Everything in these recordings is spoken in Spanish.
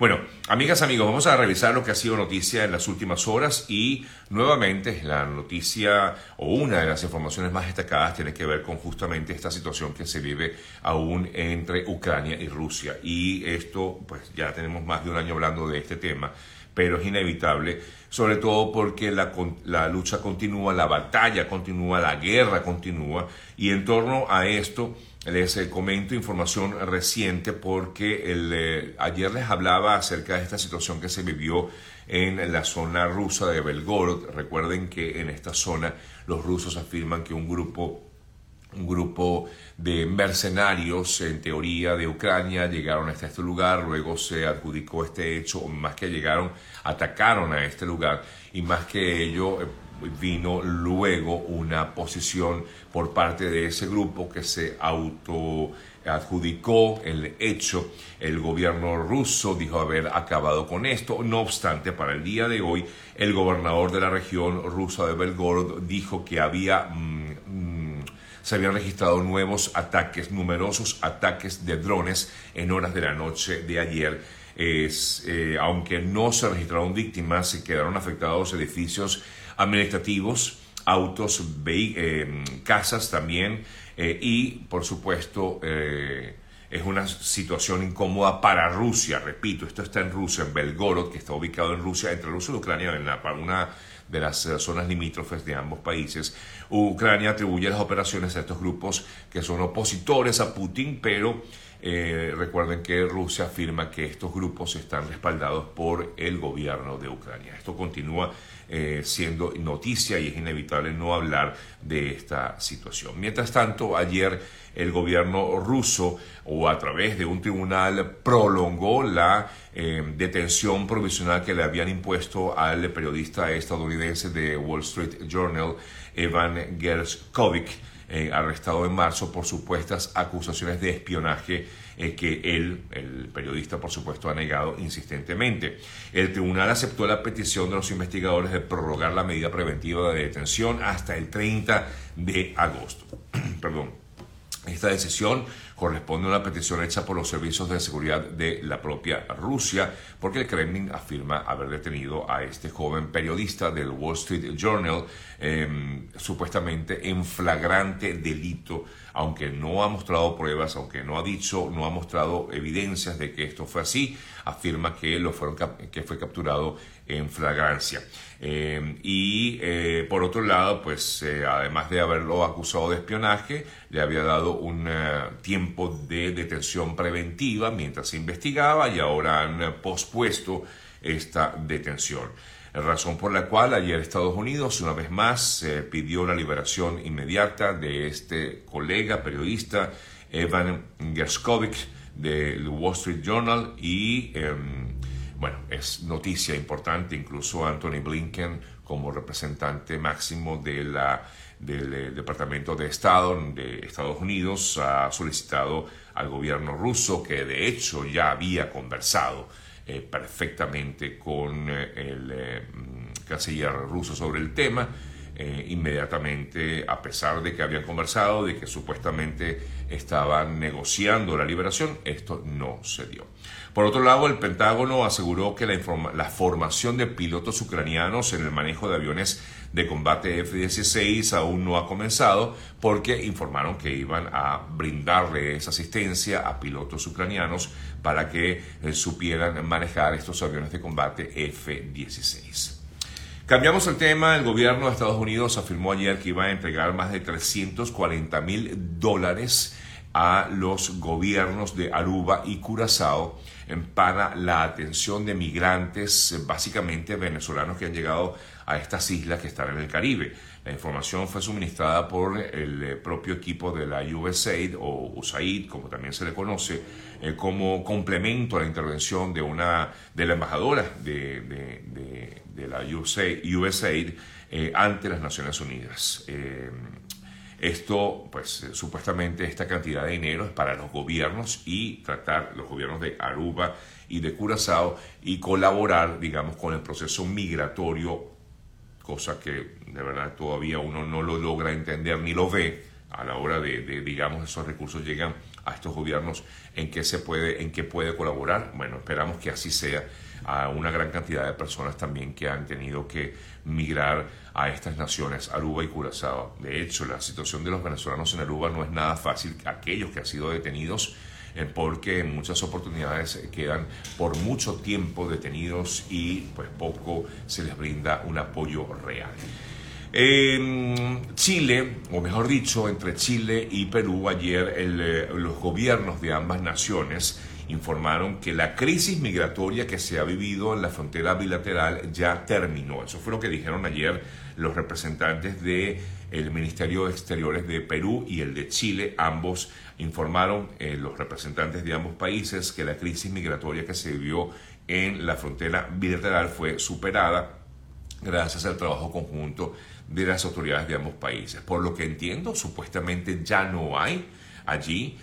Bueno, amigas, amigos, vamos a revisar lo que ha sido noticia en las últimas horas y nuevamente la noticia o una de las informaciones más destacadas tiene que ver con justamente esta situación que se vive aún entre Ucrania y Rusia. Y esto, pues ya tenemos más de un año hablando de este tema, pero es inevitable, sobre todo porque la lucha continúa, la batalla continúa, la guerra continúa, y en torno a esto les comento información reciente porque ayer les hablaba acerca de esta situación que se vivió en la zona rusa de Belgorod. Recuerden que en esta zona los rusos afirman que un grupo de mercenarios, en teoría de Ucrania, llegaron hasta este lugar, luego se adjudicó este hecho, o más que llegaron, atacaron a este lugar, y más que ello vino luego una posición por parte de ese grupo que se autoadjudicó el hecho. El gobierno ruso dijo haber acabado con esto. No obstante, para el día de hoy, el gobernador de la región rusa de Belgorod dijo que se habían registrado nuevos ataques, numerosos ataques de drones en horas de la noche de ayer. Aunque no se registraron víctimas, se quedaron afectados edificios administrativos, autos, casas también, y por supuesto es una situación incómoda para Rusia. Repito, esto está en Rusia, en Belgorod, que está ubicado en Rusia, entre Rusia y Ucrania, en una de las zonas limítrofes de ambos países. Ucrania atribuye las operaciones a estos grupos que son opositores a Putin, pero recuerden que Rusia afirma que estos grupos están respaldados por el gobierno de Ucrania. Esto continúa siendo noticia y es inevitable no hablar de esta situación. Mientras tanto, ayer el gobierno ruso, o a través de un tribunal, prolongó la detención provisional que le habían impuesto al periodista estadounidense de Wall Street Journal, Evan Gershkovich, arrestado en marzo por supuestas acusaciones de espionaje que el periodista, por supuesto, ha negado insistentemente. El tribunal aceptó la petición de los investigadores de prorrogar la medida preventiva de detención hasta el 30 de agosto. Perdón. Esta decisión corresponde a una petición hecha por los servicios de seguridad de la propia Rusia, porque el Kremlin afirma haber detenido a este joven periodista del Wall Street Journal supuestamente en flagrante delito, aunque no ha mostrado pruebas, aunque no ha mostrado evidencias de que esto fue así. Afirma que fue capturado en flagrancia. Por otro lado, pues además de haberlo acusado de espionaje, le había dado un tiempo de detención preventiva mientras se investigaba y ahora han pospuesto esta detención. Razón por la cual ayer Estados Unidos una vez más pidió la liberación inmediata de este colega periodista Evan Gershkovich del Wall Street Journal y bueno, es noticia importante. Incluso Anthony Blinken, como representante máximo del Departamento de Estado de Estados Unidos, ha solicitado al gobierno ruso, que de hecho ya había conversado perfectamente con el canciller ruso sobre el tema, inmediatamente, a pesar de que habían conversado, de que supuestamente estaban negociando la liberación, esto no se dio. Por otro lado, el Pentágono aseguró que la formación de pilotos ucranianos en el manejo de aviones de combate F-16 aún no ha comenzado, porque informaron que iban a brindarle esa asistencia a pilotos ucranianos para que supieran manejar estos aviones de combate F-16. Cambiamos el tema. El gobierno de Estados Unidos afirmó ayer que iba a entregar más de $340,000 a los gobiernos de Aruba y Curaçao para la atención de migrantes, básicamente venezolanos, que han llegado a estas islas que están en el Caribe. La información fue suministrada por el propio equipo de la USAID, o USAID, como también se le conoce, como complemento a la intervención de la embajadora de la USAID ante las Naciones Unidas. Esto, pues, supuestamente esta cantidad de dinero es para los gobiernos y tratar los gobiernos de Aruba y de Curazao y colaborar, digamos, con el proceso migratorio, cosa que de verdad todavía uno no lo logra entender ni lo ve a la hora de digamos, esos recursos llegan a estos gobiernos en qué puede colaborar. Bueno, esperamos que así sea. A una gran cantidad de personas también que han tenido que migrar a estas naciones, Aruba y Curazao. De hecho, la situación de los venezolanos en Aruba no es nada fácil. Aquellos que han sido detenidos, porque en muchas oportunidades quedan por mucho tiempo detenidos y pues poco se les brinda un apoyo real. Chile, o mejor dicho, entre Chile y Perú, ayer los gobiernos de ambas naciones informaron que la crisis migratoria que se ha vivido en la frontera bilateral ya terminó. Eso fue lo que dijeron ayer los representantes del Ministerio de Exteriores de Perú y el de Chile. Ambos informaron, los representantes de ambos países, que la crisis migratoria que se vivió en la frontera bilateral fue superada gracias al trabajo conjunto de las autoridades de ambos países. Por lo que entiendo, supuestamente ya no hay allí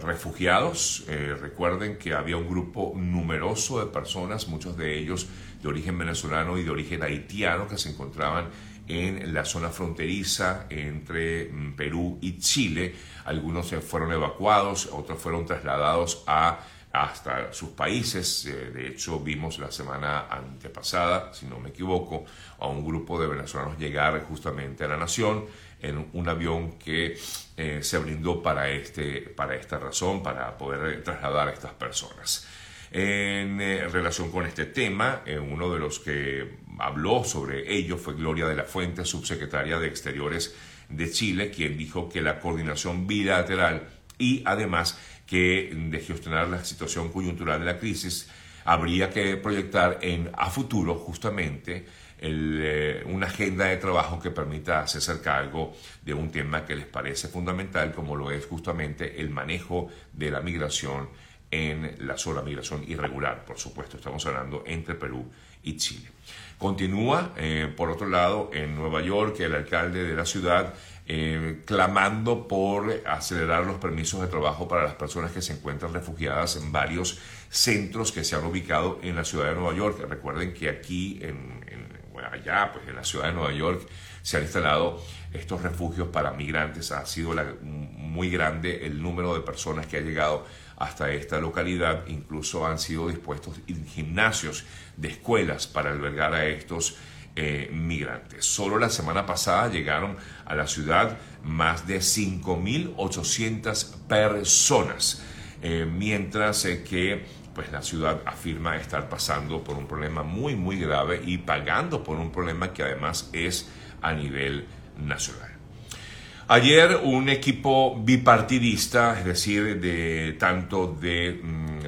refugiados. Recuerden que había un grupo numeroso de personas, muchos de ellos de origen venezolano y de origen haitiano, que se encontraban en la zona fronteriza entre Perú y Chile. Algunos fueron evacuados, otros fueron trasladados hasta sus países. De hecho, vimos la semana antepasada, si no me equivoco, a un grupo de venezolanos llegar justamente a la nación en un avión que se brindó para esta razón, para poder trasladar a estas personas. En relación con este tema, uno de los que habló sobre ello fue Gloria de la Fuente, subsecretaria de Exteriores de Chile, quien dijo que la coordinación bilateral y además que de gestionar la situación coyuntural de la crisis habría que proyectar a futuro justamente una agenda de trabajo que permita hacerse cargo de un tema que les parece fundamental, como lo es justamente el manejo de la migración en la zona, migración irregular, por supuesto. Estamos hablando entre Perú y Chile. Continúa, por otro lado, en Nueva York, el alcalde de la ciudad clamando por acelerar los permisos de trabajo para las personas que se encuentran refugiadas en varios centros que se han ubicado en la ciudad de Nueva York. Recuerden que aquí, allá, pues en la ciudad de Nueva York, se han instalado estos refugios para migrantes. Ha sido muy grande el número de personas que ha llegado hasta esta localidad. Incluso han sido dispuestos gimnasios de escuelas para albergar a estos migrantes. Solo la semana pasada llegaron a la ciudad más de 5.800 personas, mientras que pues la ciudad afirma estar pasando por un problema muy, muy grave y pagando por un problema que además es a nivel nacional. Ayer un equipo bipartidista, es decir, tanto de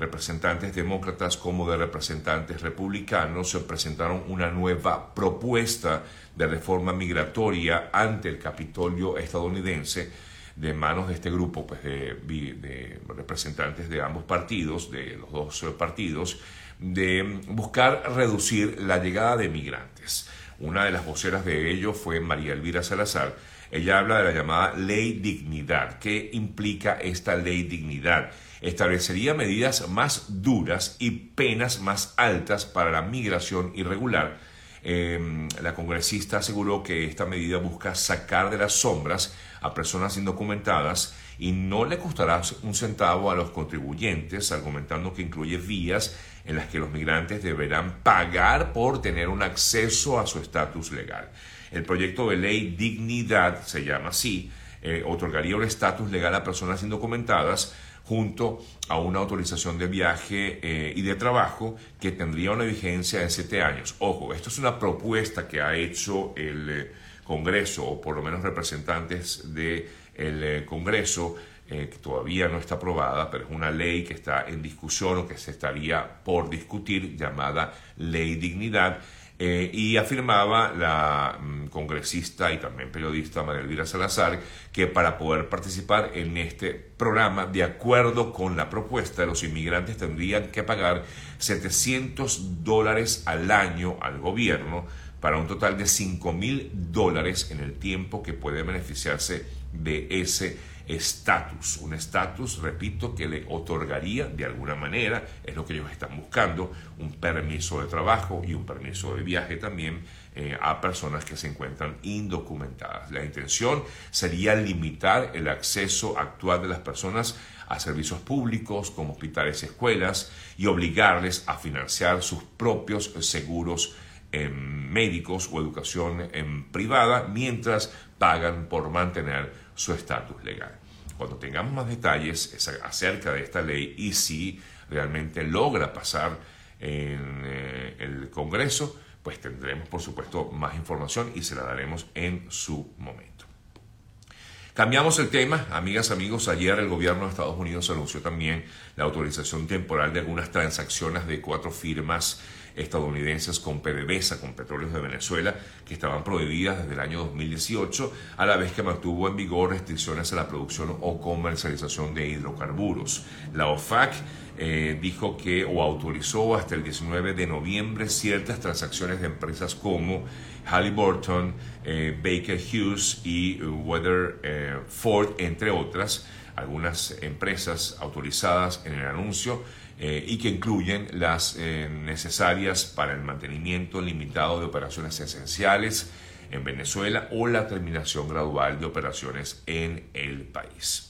representantes demócratas como de representantes republicanos, se presentaron una nueva propuesta de reforma migratoria ante el Capitolio estadounidense, de manos de este grupo pues, de representantes de ambos partidos, de los dos partidos, de buscar reducir la llegada de migrantes. Una de las voceras de ello fue María Elvira Salazar. Ella habla de la llamada Ley Dignidad. ¿Qué implica esta Ley Dignidad? Establecería medidas más duras y penas más altas para la migración irregular. La congresista aseguró que esta medida busca sacar de las sombras a personas indocumentadas y no le costará un centavo a los contribuyentes, argumentando que incluye vías en las que los migrantes deberán pagar por tener un acceso a su estatus legal. El proyecto de Ley Dignidad, se llama así, otorgaría un estatus legal a personas indocumentadas junto a una autorización de viaje y de trabajo que tendría una vigencia de 7 años. Ojo, esto es una propuesta que ha hecho el Congreso, o por lo menos representantes del Congreso, que todavía no está aprobada, pero es una ley que está en discusión o que se estaría por discutir, llamada Ley Dignidad. Y afirmaba la congresista y también periodista María Elvira Salazar que para poder participar en este programa, de acuerdo con la propuesta, los inmigrantes tendrían que pagar $700 al año al gobierno, para un total de $5.000 en el tiempo que puede beneficiarse de ese estatus, un estatus, repito, que le otorgaría de alguna manera, es lo que ellos están buscando, un permiso de trabajo y un permiso de viaje también a personas que se encuentran indocumentadas. La intención sería limitar el acceso actual de las personas a servicios públicos como hospitales, escuelas, y obligarles a financiar sus propios seguros médicos o educación privada mientras pagan por mantener su estatus legal. Cuando tengamos más detalles acerca de esta ley y si realmente logra pasar en el Congreso, pues tendremos por supuesto más información y se la daremos en su momento. Cambiamos el tema, amigas, amigos. Ayer el gobierno de Estados Unidos anunció también la autorización temporal de algunas transacciones de 4 firmas estadounidenses con PDVSA, con Petróleos de Venezuela, que estaban prohibidas desde el año 2018, a la vez que mantuvo en vigor restricciones a la producción o comercialización de hidrocarburos. La OFAC dijo que o autorizó hasta el 19 de noviembre ciertas transacciones de empresas como Halliburton, Baker Hughes y Weatherford, entre otras, algunas empresas autorizadas en el anuncio y que incluyen las necesarias para el mantenimiento limitado de operaciones esenciales en Venezuela o la terminación gradual de operaciones en el país.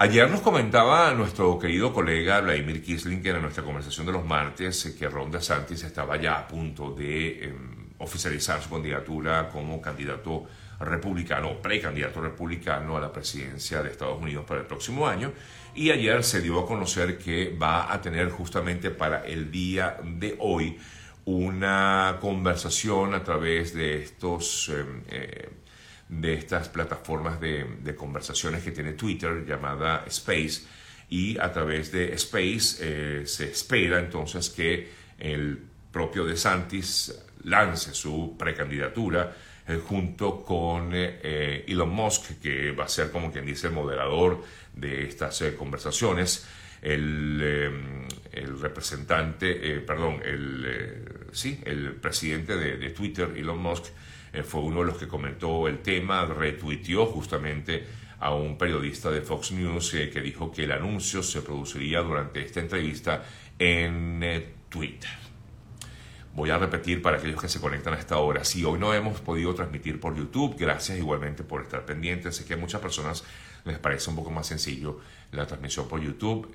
Ayer nos comentaba nuestro querido colega Vladimir Kisling, en nuestra conversación de los martes, que Ron DeSantis estaba ya a punto de oficializar su candidatura como candidato republicano o precandidato republicano a la presidencia de Estados Unidos para el próximo año, y ayer se dio a conocer que va a tener justamente para el día de hoy una conversación a través de estas plataformas de conversaciones que tiene Twitter, llamada Space, y a través de Space se espera entonces que el propio DeSantis lance su precandidatura junto con Elon Musk, que va a ser, como quien dice, el moderador de estas conversaciones, el presidente de Twitter, Elon Musk, fue uno de los que comentó el tema, retuiteó justamente a un periodista de Fox News que dijo que el anuncio se produciría durante esta entrevista en Twitter. Voy a repetir para aquellos que se conectan a esta hora. Si hoy no hemos podido transmitir por YouTube, gracias igualmente por estar pendientes. Sé que a muchas personas les parece un poco más sencillo la transmisión por YouTube.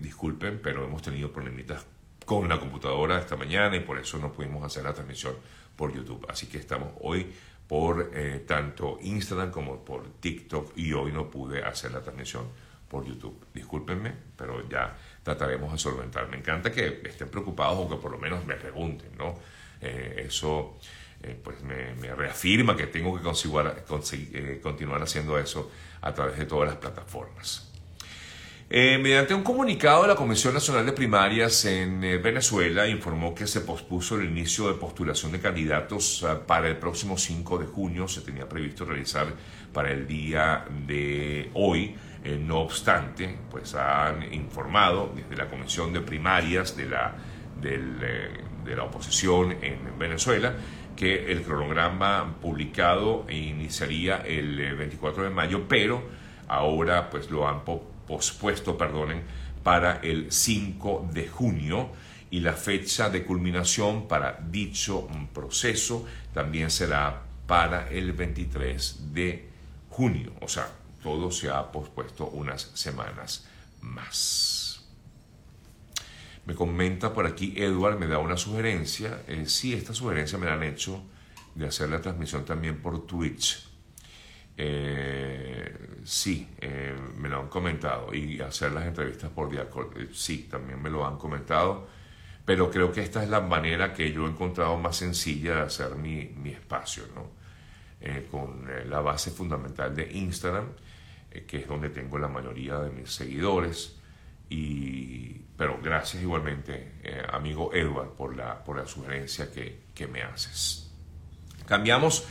Disculpen, pero hemos tenido problemitas con la computadora esta mañana y por eso no pudimos hacer la transmisión por YouTube. Así que estamos hoy por tanto Instagram como por TikTok y hoy no pude hacer la transmisión por YouTube. Discúlpenme, pero ya trataremos de solventar. Me encanta que estén preocupados o que por lo menos me pregunten, ¿no? Eso pues me reafirma que tengo que continuar haciendo eso a través de todas las plataformas. Mediante un comunicado, la Comisión Nacional de Primarias en Venezuela informó que se pospuso el inicio de postulación de candidatos para el próximo 5 de junio. Se tenía previsto realizar para el día de hoy. No obstante, pues han informado desde la Comisión de Primarias de la oposición en Venezuela que el cronograma publicado iniciaría el 24 de mayo, pero ahora pues lo han pospuesto, para el 5 de junio. Y la fecha de culminación para dicho proceso también será para el 23 de junio. O sea, todo se ha pospuesto unas semanas más. Me comenta por aquí Edward, me da una sugerencia. Sí, esta sugerencia me la han hecho de hacer la transmisión también por Twitch. Sí, me lo han comentado. Y hacer las entrevistas por Diacol. Sí, también me lo han comentado. Pero creo que esta es la manera que yo he encontrado más sencilla de hacer mi espacio, ¿no? Con la base fundamental de Instagram, que es donde tengo la mayoría de mis seguidores, pero gracias igualmente, amigo Edward, por la sugerencia que me haces. Cambiamos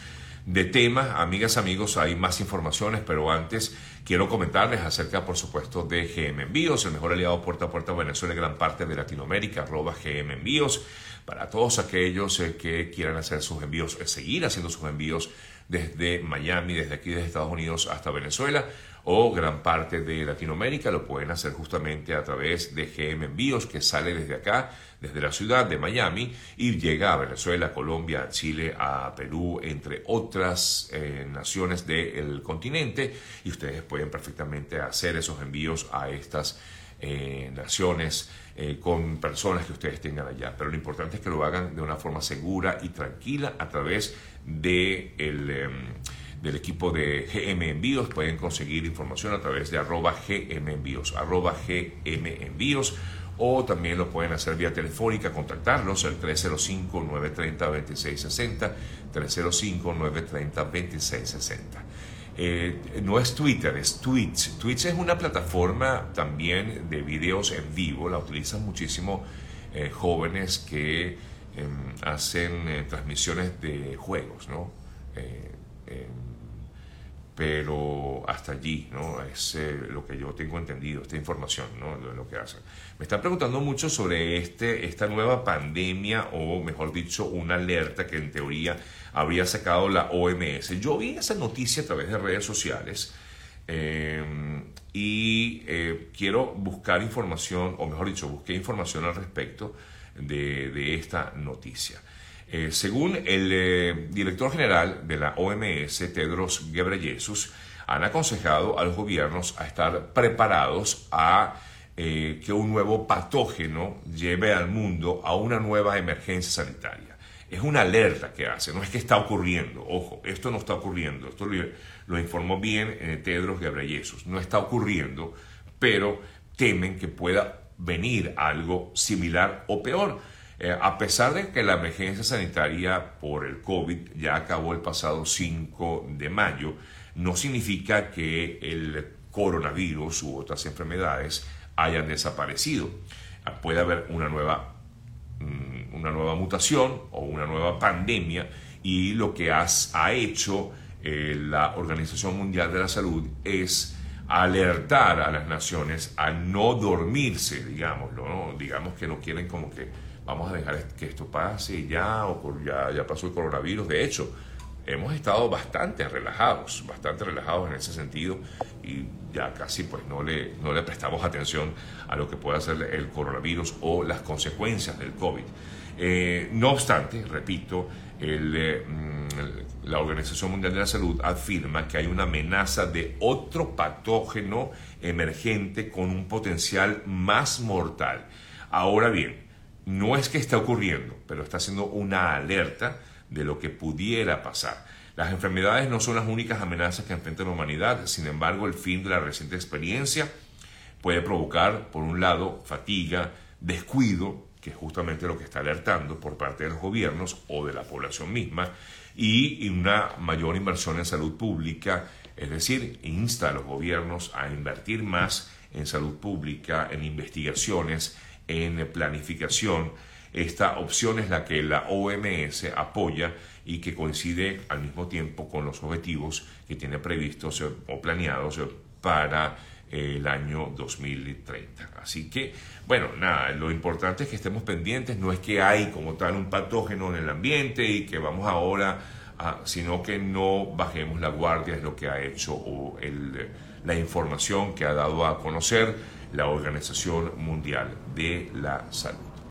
de tema, amigas, amigos, hay más informaciones, pero antes quiero comentarles acerca, por supuesto, de GM Envíos, el mejor aliado puerta a puerta a Venezuela y gran parte de Latinoamérica, @GM Envíos, para todos aquellos que quieran hacer sus envíos, seguir haciendo sus envíos desde Miami, desde aquí, desde Estados Unidos hasta Venezuela, o gran parte de Latinoamérica, lo pueden hacer justamente a través de GM Envíos, que sale desde acá, desde la ciudad de Miami, y llega a Venezuela, Colombia, Chile, a Perú, entre otras naciones del continente, y ustedes pueden perfectamente hacer esos envíos a estas naciones con personas que ustedes tengan allá, pero lo importante es que lo hagan de una forma segura y tranquila a través de del equipo de GM Envíos. Pueden conseguir información a través de @gmenvíos o también lo pueden hacer vía telefónica, contactarlos al 305-930-2660, 305-930-2660. No es Twitter, es Twitch. Twitch es una plataforma también de videos en vivo, la utilizan muchísimo jóvenes que hacen transmisiones de juegos, ¿no? Pero hasta allí, ¿no? Es lo que yo tengo entendido, esta información, ¿no? Lo que hacen. Me están preguntando mucho sobre esta nueva pandemia, o mejor dicho, una alerta que en teoría habría sacado la OMS. Yo vi esa noticia a través de redes sociales y quiero buscar información, o mejor dicho, busqué información al respecto de esta noticia. Según el director general de la OMS, Tedros Ghebreyesus, han aconsejado a los gobiernos a estar preparados a que un nuevo patógeno lleve al mundo a una nueva emergencia sanitaria. Es una alerta que hace, no es que está ocurriendo, ojo, esto no está ocurriendo, esto lo informó bien Tedros Ghebreyesus, no está ocurriendo, pero temen que pueda venir algo similar o peor. A pesar de que la emergencia sanitaria por el COVID ya acabó el pasado 5 de mayo, no significa que el coronavirus u otras enfermedades hayan desaparecido. Puede haber una nueva mutación o una nueva pandemia, y lo que ha hecho la Organización Mundial de la Salud es alertar a las naciones a no dormirse, digámoslo, ¿no? Digamos que no quieren como que vamos a dejar que esto pase y ya pasó el coronavirus. De hecho, hemos estado bastante relajados en ese sentido, y ya casi pues no le prestamos atención a lo que puede hacer el coronavirus o las consecuencias del COVID. No obstante, repito, la Organización Mundial de la Salud afirma que hay una amenaza de otro patógeno emergente con un potencial más mortal. Ahora bien, no es que está ocurriendo, pero está siendo una alerta de lo que pudiera pasar. Las enfermedades no son las únicas amenazas que enfrenta la humanidad. Sin embargo, el fin de la reciente experiencia puede provocar, por un lado, fatiga, descuido, que es justamente lo que está alertando por parte de los gobiernos o de la población misma, y una mayor inversión en salud pública, es decir, insta a los gobiernos a invertir más en salud pública, en investigaciones, en planificación. Esta opción es la que la OMS apoya y que coincide al mismo tiempo con los objetivos que tiene previstos o planeados para el año 2030. Así que, bueno, nada, lo importante es que estemos pendientes. No es que hay como tal un patógeno en el ambiente y que vamos ahora, sino que no bajemos la guardia, es lo que ha hecho o la información que ha dado a conocer la Organización Mundial de la Salud.